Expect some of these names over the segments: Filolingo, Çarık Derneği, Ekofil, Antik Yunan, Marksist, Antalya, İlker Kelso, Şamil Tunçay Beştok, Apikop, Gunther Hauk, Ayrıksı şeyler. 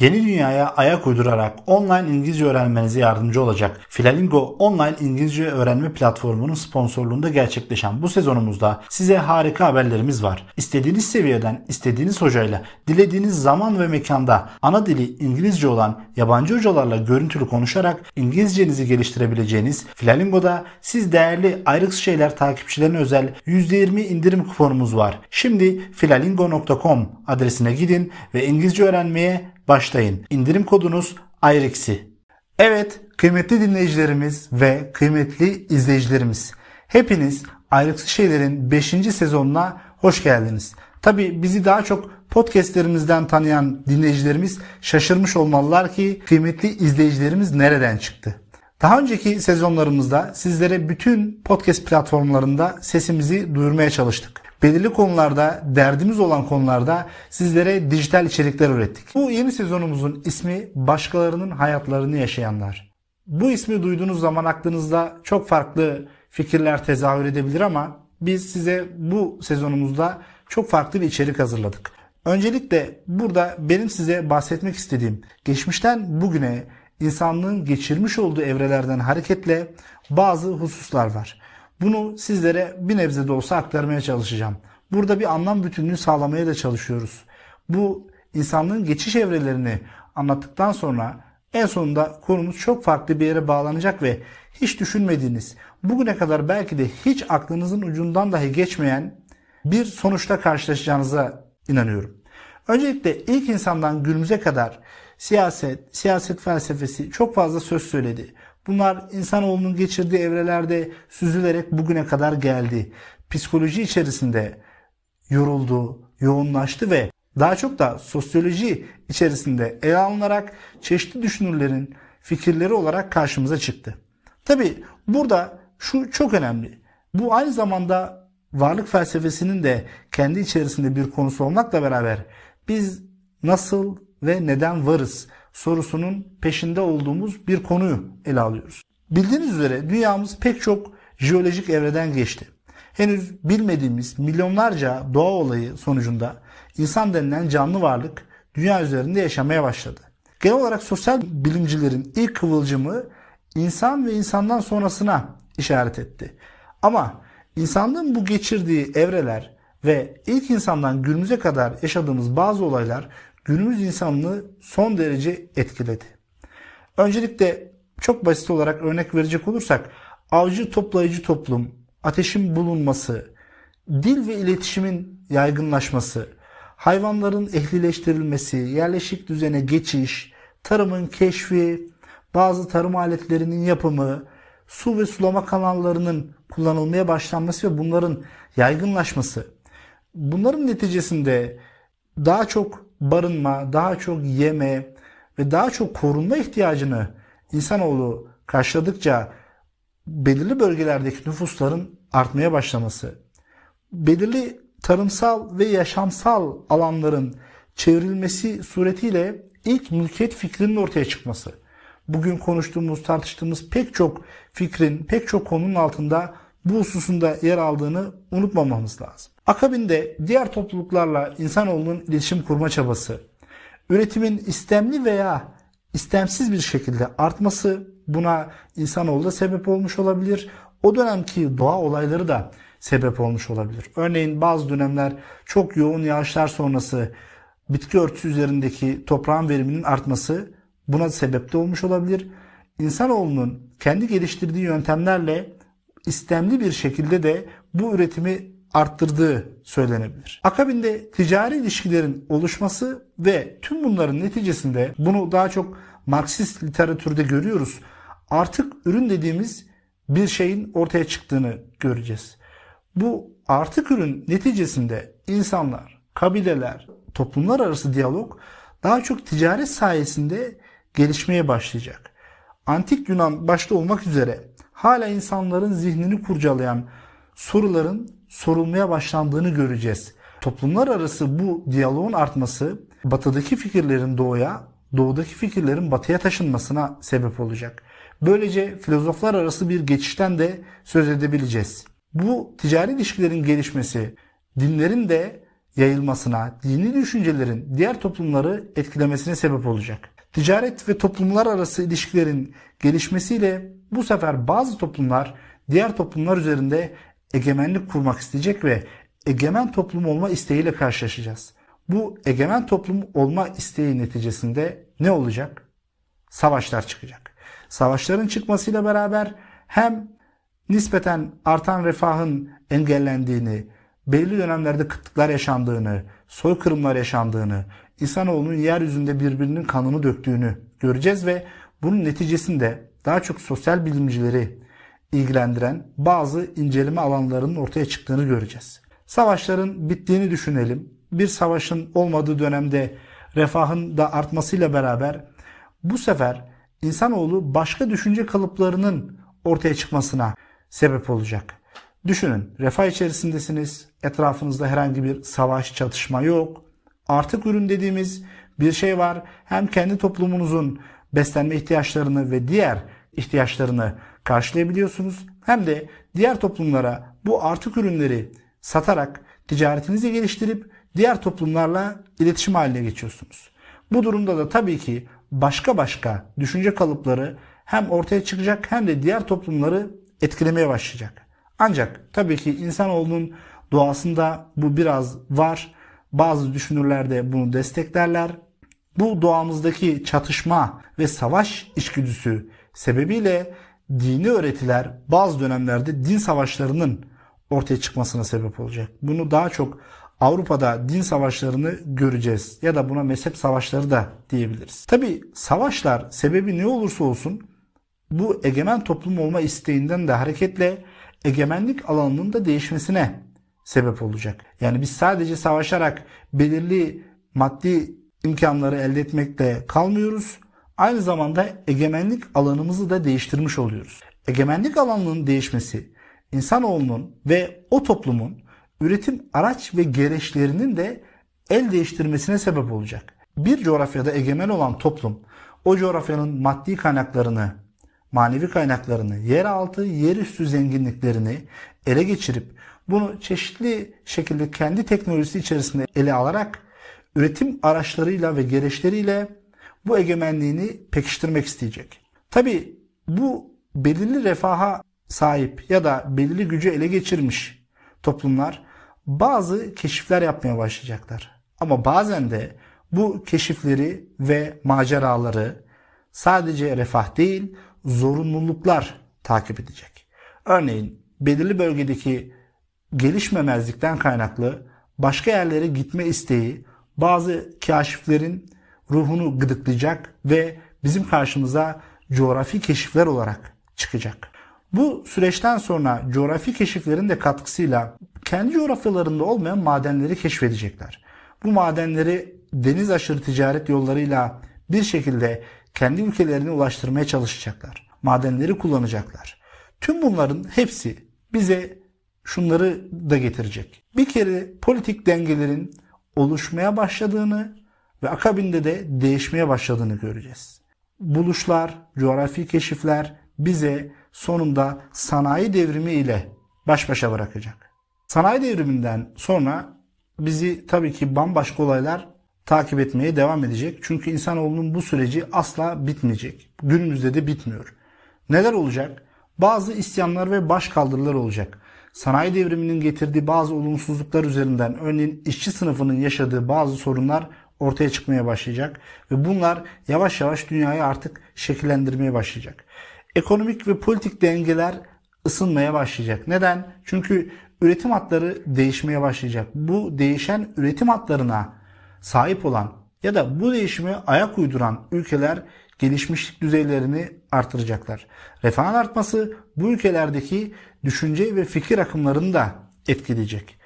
Yeni dünyaya ayak uydurarak online İngilizce öğrenmenize yardımcı olacak Filolingo online İngilizce öğrenme platformunun sponsorluğunda gerçekleşen bu sezonumuzda size harika haberlerimiz var. İstediğiniz seviyeden, istediğiniz hocayla, dilediğiniz zaman ve mekanda ana dili İngilizce olan yabancı hocalarla görüntülü konuşarak İngilizcenizi geliştirebileceğiniz Filolingo'da siz değerli Ayrıksı şeyler takipçilerine özel %20 indirim kuponumuz var. Şimdi filolingo.com adresine gidin ve İngilizce öğrenmeye başlayın. İndirim kodunuz Ayrıksi. Evet, kıymetli dinleyicilerimiz ve kıymetli izleyicilerimiz, hepiniz Ayrıksı şeylerin 5. sezonuna hoş geldiniz. Tabii bizi daha çok podcastlerimizden tanıyan dinleyicilerimiz şaşırmış olmalılar ki kıymetli izleyicilerimiz nereden çıktı? Daha önceki sezonlarımızda sizlere bütün podcast platformlarında sesimizi duyurmaya çalıştık. Belirli konularda, derdimiz olan konularda sizlere dijital içerikler ürettik. Bu yeni sezonumuzun ismi Başkalarının Hayatlarını Yaşayanlar. Bu ismi duyduğunuz zaman aklınızda çok farklı fikirler tezahür edebilir ama biz size bu sezonumuzda çok farklı bir içerik hazırladık. Öncelikle burada benim size bahsetmek istediğim, geçmişten bugüne insanlığın geçirmiş olduğu evrelerden hareketle bazı hususlar var. Bunu sizlere bir nebze de olsa aktarmaya çalışacağım. Burada bir anlam bütünlüğü sağlamaya da çalışıyoruz. Bu insanlığın geçiş evrelerini anlattıktan sonra en sonunda konumuz çok farklı bir yere bağlanacak ve hiç düşünmediğiniz, bugüne kadar belki de hiç aklınızın ucundan dahi geçmeyen bir sonuçla karşılaşacağınıza inanıyorum. Öncelikle ilk insandan günümüze kadar siyaset felsefesi çok fazla söz söyledi. Bunlar insanoğlunun geçirdiği evrelerde süzülerek bugüne kadar geldi. Psikoloji içerisinde yoruldu, yoğunlaştı ve daha çok da sosyoloji içerisinde ele alınarak çeşitli düşünürlerin fikirleri olarak karşımıza çıktı. Tabii burada şu çok önemli. Bu aynı zamanda varlık felsefesinin de kendi içerisinde bir konusu olmakla beraber biz nasıl ve neden varız sorusunun peşinde olduğumuz bir konuyu ele alıyoruz. Bildiğiniz üzere dünyamız pek çok jeolojik evreden geçti. Henüz bilmediğimiz milyonlarca doğa olayı sonucunda insan denilen canlı varlık dünya üzerinde yaşamaya başladı. Genel olarak sosyal bilimcilerin ilk kıvılcımı insan ve insandan sonrasına işaret etti. Ama insanlığın bu geçirdiği evreler ve ilk insandan günümüze kadar yaşadığımız bazı olaylar günümüz insanlığı son derece etkiledi. Öncelikle çok basit olarak örnek verecek olursak avcı toplayıcı toplum, ateşin bulunması, dil ve iletişimin yaygınlaşması, hayvanların ehlileştirilmesi, yerleşik düzene geçiş, tarımın keşfi, bazı tarım aletlerinin yapımı, su ve sulama kanallarının kullanılmaya başlanması ve bunların yaygınlaşması. Bunların neticesinde daha çok barınma, daha çok yeme ve daha çok korunma ihtiyacını insanoğlu karşıladıkça belirli bölgelerdeki nüfusların artmaya başlaması, belirli tarımsal ve yaşamsal alanların çevrilmesi suretiyle ilk mülkiyet fikrinin ortaya çıkması. Bugün konuştuğumuz, tartıştığımız pek çok fikrin, pek çok konunun altında bu hususunda yer aldığını unutmamamız lazım. Akabinde diğer topluluklarla insanoğlunun iletişim kurma çabası, üretimin istemli veya istemsiz bir şekilde artması, buna insanoğlu da sebep olmuş olabilir. O dönemki doğa olayları da sebep olmuş olabilir. Örneğin bazı dönemler çok yoğun yağışlar sonrası bitki örtüsü üzerindeki toprağın veriminin artması buna sebep de olmuş olabilir. İnsanoğlunun kendi geliştirdiği yöntemlerle istemli bir şekilde de bu üretimi arttırdığı söylenebilir. Akabinde ticari ilişkilerin oluşması ve tüm bunların neticesinde bunu daha çok Marksist literatürde görüyoruz. Artık ürün dediğimiz bir şeyin ortaya çıktığını göreceğiz. Bu artık ürün neticesinde insanlar, kabileler, toplumlar arası diyalog daha çok ticaret sayesinde gelişmeye başlayacak. Antik Yunan başta olmak üzere hala insanların zihnini kurcalayan soruların sorulmaya başlandığını göreceğiz. Toplumlar arası bu diyaloğun artması batıdaki fikirlerin doğuya, doğudaki fikirlerin batıya taşınmasına sebep olacak. Böylece filozoflar arası bir geçişten de söz edebileceğiz. Bu ticari ilişkilerin gelişmesi, dinlerin de yayılmasına, dini düşüncelerin diğer toplumları etkilemesine sebep olacak. Ticaret ve toplumlar arası ilişkilerin gelişmesiyle bu sefer bazı toplumlar diğer toplumlar üzerinde egemenlik kurmak isteyecek ve egemen toplum olma isteğiyle karşılaşacağız. Bu egemen toplum olma isteği neticesinde ne olacak? Savaşlar çıkacak. Savaşların çıkmasıyla beraber hem nispeten artan refahın engellendiğini, belli dönemlerde kıtlıklar yaşandığını, soykırımlar yaşandığını, insanoğlunun yeryüzünde birbirinin kanını döktüğünü göreceğiz ve bunun neticesinde daha çok sosyal bilimcileri ilgilendiren bazı inceleme alanlarının ortaya çıktığını göreceğiz. Savaşların bittiğini düşünelim. Bir savaşın olmadığı dönemde refahın da artmasıyla beraber bu sefer insanoğlu başka düşünce kalıplarının ortaya çıkmasına sebep olacak. Düşünün, refah içerisindesiniz, etrafınızda herhangi bir savaş, çatışma yok. Artık ürün dediğimiz bir şey var. Hem kendi toplumunuzun beslenme ihtiyaçlarını ve diğer ihtiyaçlarını karşılayabiliyorsunuz. Hem de diğer toplumlara bu artık ürünleri satarak ticaretinizi geliştirip diğer toplumlarla iletişim haline geçiyorsunuz. Bu durumda da tabii ki başka düşünce kalıpları hem ortaya çıkacak hem de diğer toplumları etkilemeye başlayacak. Ancak tabii ki insanoğlunun doğasında bu biraz var. Bazı düşünürler de bunu desteklerler. Bu doğamızdaki çatışma ve savaş içgüdüsü sebebiyle dini öğretiler bazı dönemlerde din savaşlarının ortaya çıkmasına sebep olacak. Bunu daha çok Avrupa'da din savaşlarını göreceğiz ya da buna mezhep savaşları da diyebiliriz. Tabii savaşlar sebebi ne olursa olsun bu egemen toplum olma isteğinden de hareketle egemenlik alanının da değişmesine sebep olacak. Yani biz sadece savaşarak belirli maddi imkanları elde etmekle kalmıyoruz. Aynı zamanda egemenlik alanımızı da değiştirmiş oluyoruz. Egemenlik alanının değişmesi insanoğlunun ve o toplumun üretim araç ve gereçlerinin de el değiştirmesine sebep olacak. Bir coğrafyada egemen olan toplum o coğrafyanın maddi kaynaklarını, manevi kaynaklarını, yeraltı, yerüstü zenginliklerini ele geçirip bunu çeşitli şekilde kendi teknolojisi içerisinde ele alarak üretim araçlarıyla ve gereçleriyle bu egemenliğini pekiştirmek isteyecek. Tabii bu belirli refaha sahip ya da belirli gücü ele geçirmiş toplumlar bazı keşifler yapmaya başlayacaklar. Ama bazen de bu keşifleri ve maceraları sadece refah değil, zorunluluklar takip edecek. Örneğin belirli bölgedeki gelişmemezlikten kaynaklı başka yerlere gitme isteği bazı kaşiflerin ruhunu gıdıklayacak ve bizim karşımıza coğrafi keşifler olarak çıkacak. Bu süreçten sonra coğrafi keşiflerin de katkısıyla kendi coğrafyalarında olmayan madenleri keşfedecekler. Bu madenleri deniz aşırı ticaret yollarıyla bir şekilde kendi ülkelerine ulaştırmaya çalışacaklar. Madenleri kullanacaklar. Tüm bunların hepsi bize şunları da getirecek. Bir kere politik dengelerin oluşmaya başladığını ve akabinde de değişmeye başladığını göreceğiz. Buluşlar, coğrafi keşifler bize sonunda sanayi devrimi ile baş başa bırakacak. Sanayi devriminden sonra bizi tabii ki bambaşka olaylar takip etmeye devam edecek. Çünkü insanoğlunun bu süreci asla bitmeyecek. Günümüzde de bitmiyor. Neler olacak? Bazı isyanlar ve başkaldırılar olacak. Sanayi devriminin getirdiği bazı olumsuzluklar üzerinden örneğin işçi sınıfının yaşadığı bazı sorunlar ortaya çıkmaya başlayacak. Ve bunlar yavaş yavaş dünyayı artık şekillendirmeye başlayacak. Ekonomik ve politik dengeler ısınmaya başlayacak. Neden? Çünkü üretim hatları değişmeye başlayacak. Bu değişen üretim hatlarına sahip olan ya da bu değişime ayak uyduran ülkeler gelişmişlik düzeylerini artıracaklar. Refahın artması bu ülkelerdeki düşünce ve fikir akımlarını da etkileyecek.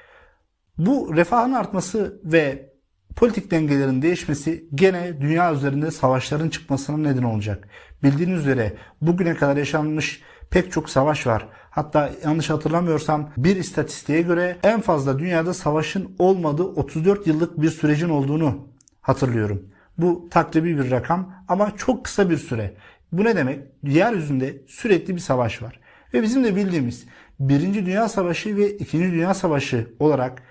Bu refahın artması ve politik dengelerin değişmesi gene dünya üzerinde savaşların çıkmasına neden olacak. Bildiğiniz üzere bugüne kadar yaşanmış pek çok savaş var. Hatta yanlış hatırlamıyorsam bir istatistiğe göre en fazla dünyada savaşın olmadığı 34 yıllık bir sürecin olduğunu hatırlıyorum. Bu takribi bir rakam ama çok kısa bir süre. Bu ne demek? Yeryüzünde sürekli bir savaş var. Ve bizim de bildiğimiz 1. Dünya Savaşı ve 2. Dünya Savaşı olarak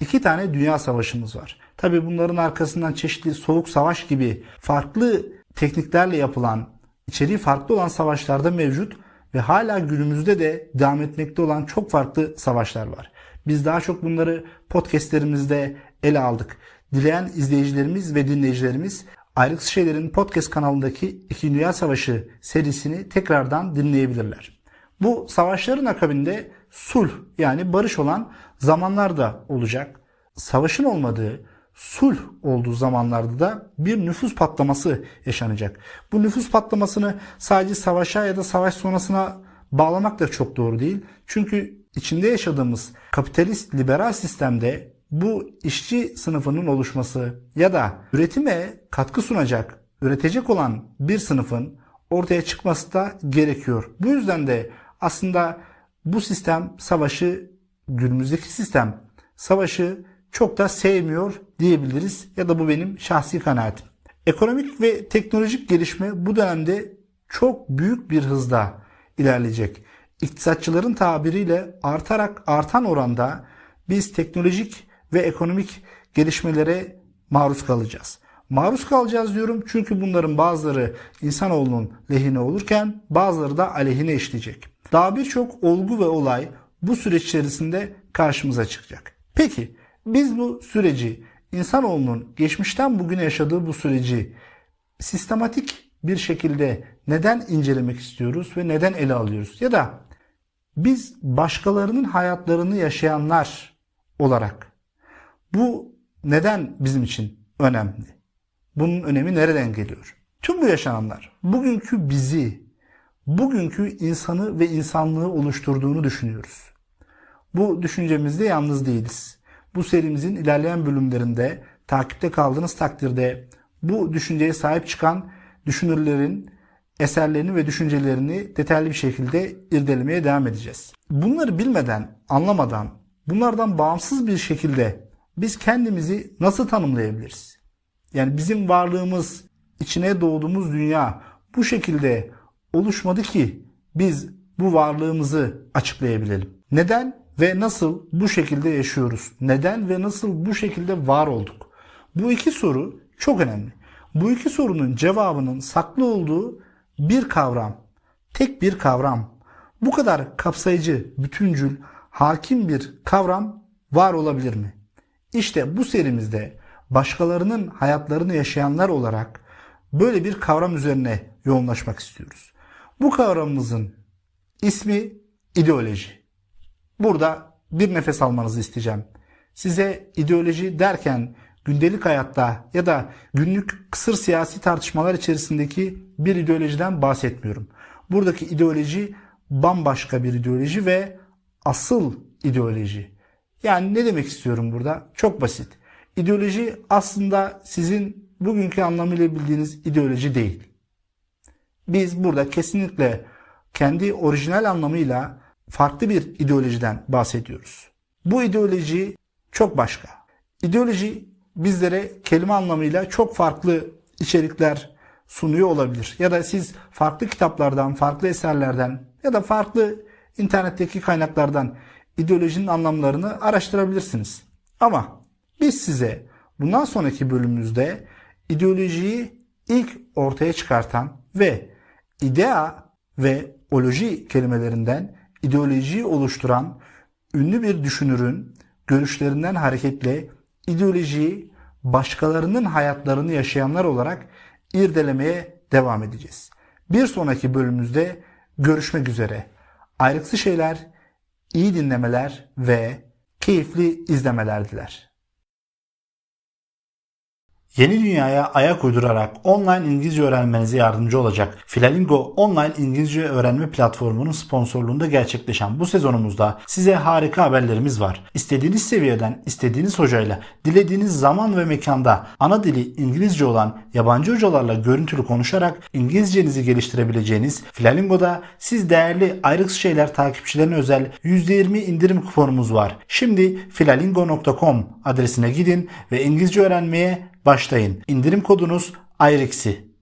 İki tane dünya savaşımız var. Tabii bunların arkasından çeşitli soğuk savaş gibi farklı tekniklerle yapılan, içeriği farklı olan savaşlarda mevcut ve hala günümüzde de devam etmekte olan çok farklı savaşlar var. Biz daha çok bunları podcastlerimizde ele aldık. Dileyen izleyicilerimiz ve dinleyicilerimiz Ayrıksı Şeyler'in podcast kanalındaki 2. Dünya Savaşı serisini tekrardan dinleyebilirler. Bu savaşların akabinde sulh, yani barış olan zamanlar da olacak. Savaşın olmadığı, sulh olduğu zamanlarda da bir nüfus patlaması yaşanacak. Bu nüfus patlamasını sadece savaşa ya da savaş sonrasına bağlamak da çok doğru değil. Çünkü içinde yaşadığımız kapitalist liberal sistemde bu işçi sınıfının oluşması ya da üretime katkı sunacak, üretecek olan bir sınıfın ortaya çıkması da gerekiyor. Bu yüzden de aslında bu sistem savaşı, günümüzdeki sistem savaşı çok da sevmiyor diyebiliriz ya da bu benim şahsi kanaatim. Ekonomik ve teknolojik gelişme bu dönemde çok büyük bir hızda ilerleyecek. İktisatçıların tabiriyle artan oranda biz teknolojik ve ekonomik gelişmelere maruz kalacağız. Maruz kalacağız diyorum çünkü bunların bazıları insanoğlunun lehine olurken bazıları da aleyhine işleyecek. Daha birçok olgu ve olay bu süreç içerisinde karşımıza çıkacak. Peki biz bu süreci, insanoğlunun geçmişten bugüne yaşadığı bu süreci sistematik bir şekilde neden incelemek istiyoruz ve neden ele alıyoruz? Ya da biz başkalarının hayatlarını yaşayanlar olarak bu neden bizim için önemli? Bunun önemi nereden geliyor? Tüm bu yaşananlar bugünkü bizi, bugünkü insanı ve insanlığı oluşturduğunu düşünüyoruz. Bu düşüncemizde yalnız değiliz. Bu serimizin ilerleyen bölümlerinde takipte kaldığınız takdirde bu düşünceye sahip çıkan düşünürlerin eserlerini ve düşüncelerini detaylı bir şekilde irdelemeye devam edeceğiz. Bunları bilmeden, anlamadan, bunlardan bağımsız bir şekilde biz kendimizi nasıl tanımlayabiliriz? Yani bizim varlığımız, içine doğduğumuz dünya bu şekilde oluşmadı ki biz bu varlığımızı açıklayabilelim. Neden ve nasıl bu şekilde yaşıyoruz? Neden ve nasıl bu şekilde var olduk? Bu iki soru çok önemli. Bu iki sorunun cevabının saklı olduğu bir kavram, tek bir kavram, bu kadar kapsayıcı, bütüncül, hakim bir kavram var olabilir mi? İşte bu serimizde başkalarının hayatlarını yaşayanlar olarak böyle bir kavram üzerine yoğunlaşmak istiyoruz. Bu kavramımızın ismi ideoloji. Burada bir nefes almanızı isteyeceğim. Size ideoloji derken gündelik hayatta ya da günlük kısır siyasi tartışmalar içerisindeki bir ideolojiden bahsetmiyorum. Buradaki ideoloji bambaşka bir ideoloji ve asıl ideoloji. Yani ne demek istiyorum burada? Çok basit. İdeoloji aslında sizin bugünkü anlamıyla bildiğiniz ideoloji değil. Biz burada kesinlikle kendi orijinal anlamıyla farklı bir ideolojiden bahsediyoruz. Bu ideoloji çok başka. İdeoloji bizlere kelime anlamıyla çok farklı içerikler sunuyor olabilir. Ya da siz farklı kitaplardan, farklı eserlerden ya da farklı internetteki kaynaklardan ideolojinin anlamlarını araştırabilirsiniz. Ama biz size bundan sonraki bölümümüzde ideolojiyi ilk ortaya çıkartan ve idea ve oloji kelimelerinden ideolojiyi oluşturan ünlü bir düşünürün görüşlerinden hareketle ideolojiyi başkalarının hayatlarını yaşayanlar olarak irdelemeye devam edeceğiz. Bir sonraki bölümümüzde görüşmek üzere. Ayrıksı şeyler, iyi dinlemeler ve keyifli izlemeler diler. Yeni dünyaya ayak uydurarak online İngilizce öğrenmenize yardımcı olacak Filolingo online İngilizce öğrenme platformunun sponsorluğunda gerçekleşen bu sezonumuzda size harika haberlerimiz var. İstediğiniz seviyeden, istediğiniz hocayla, dilediğiniz zaman ve mekanda ana dili İngilizce olan yabancı hocalarla görüntülü konuşarak İngilizcenizi geliştirebileceğiniz Filolingo'da siz değerli Ayrıksı Şeyler takipçilerine özel %20 indirim kuponumuz var. Şimdi filolingo.com adresine gidin ve İngilizce öğrenmeye başlayın. İndirim kodunuz Ayrıksı.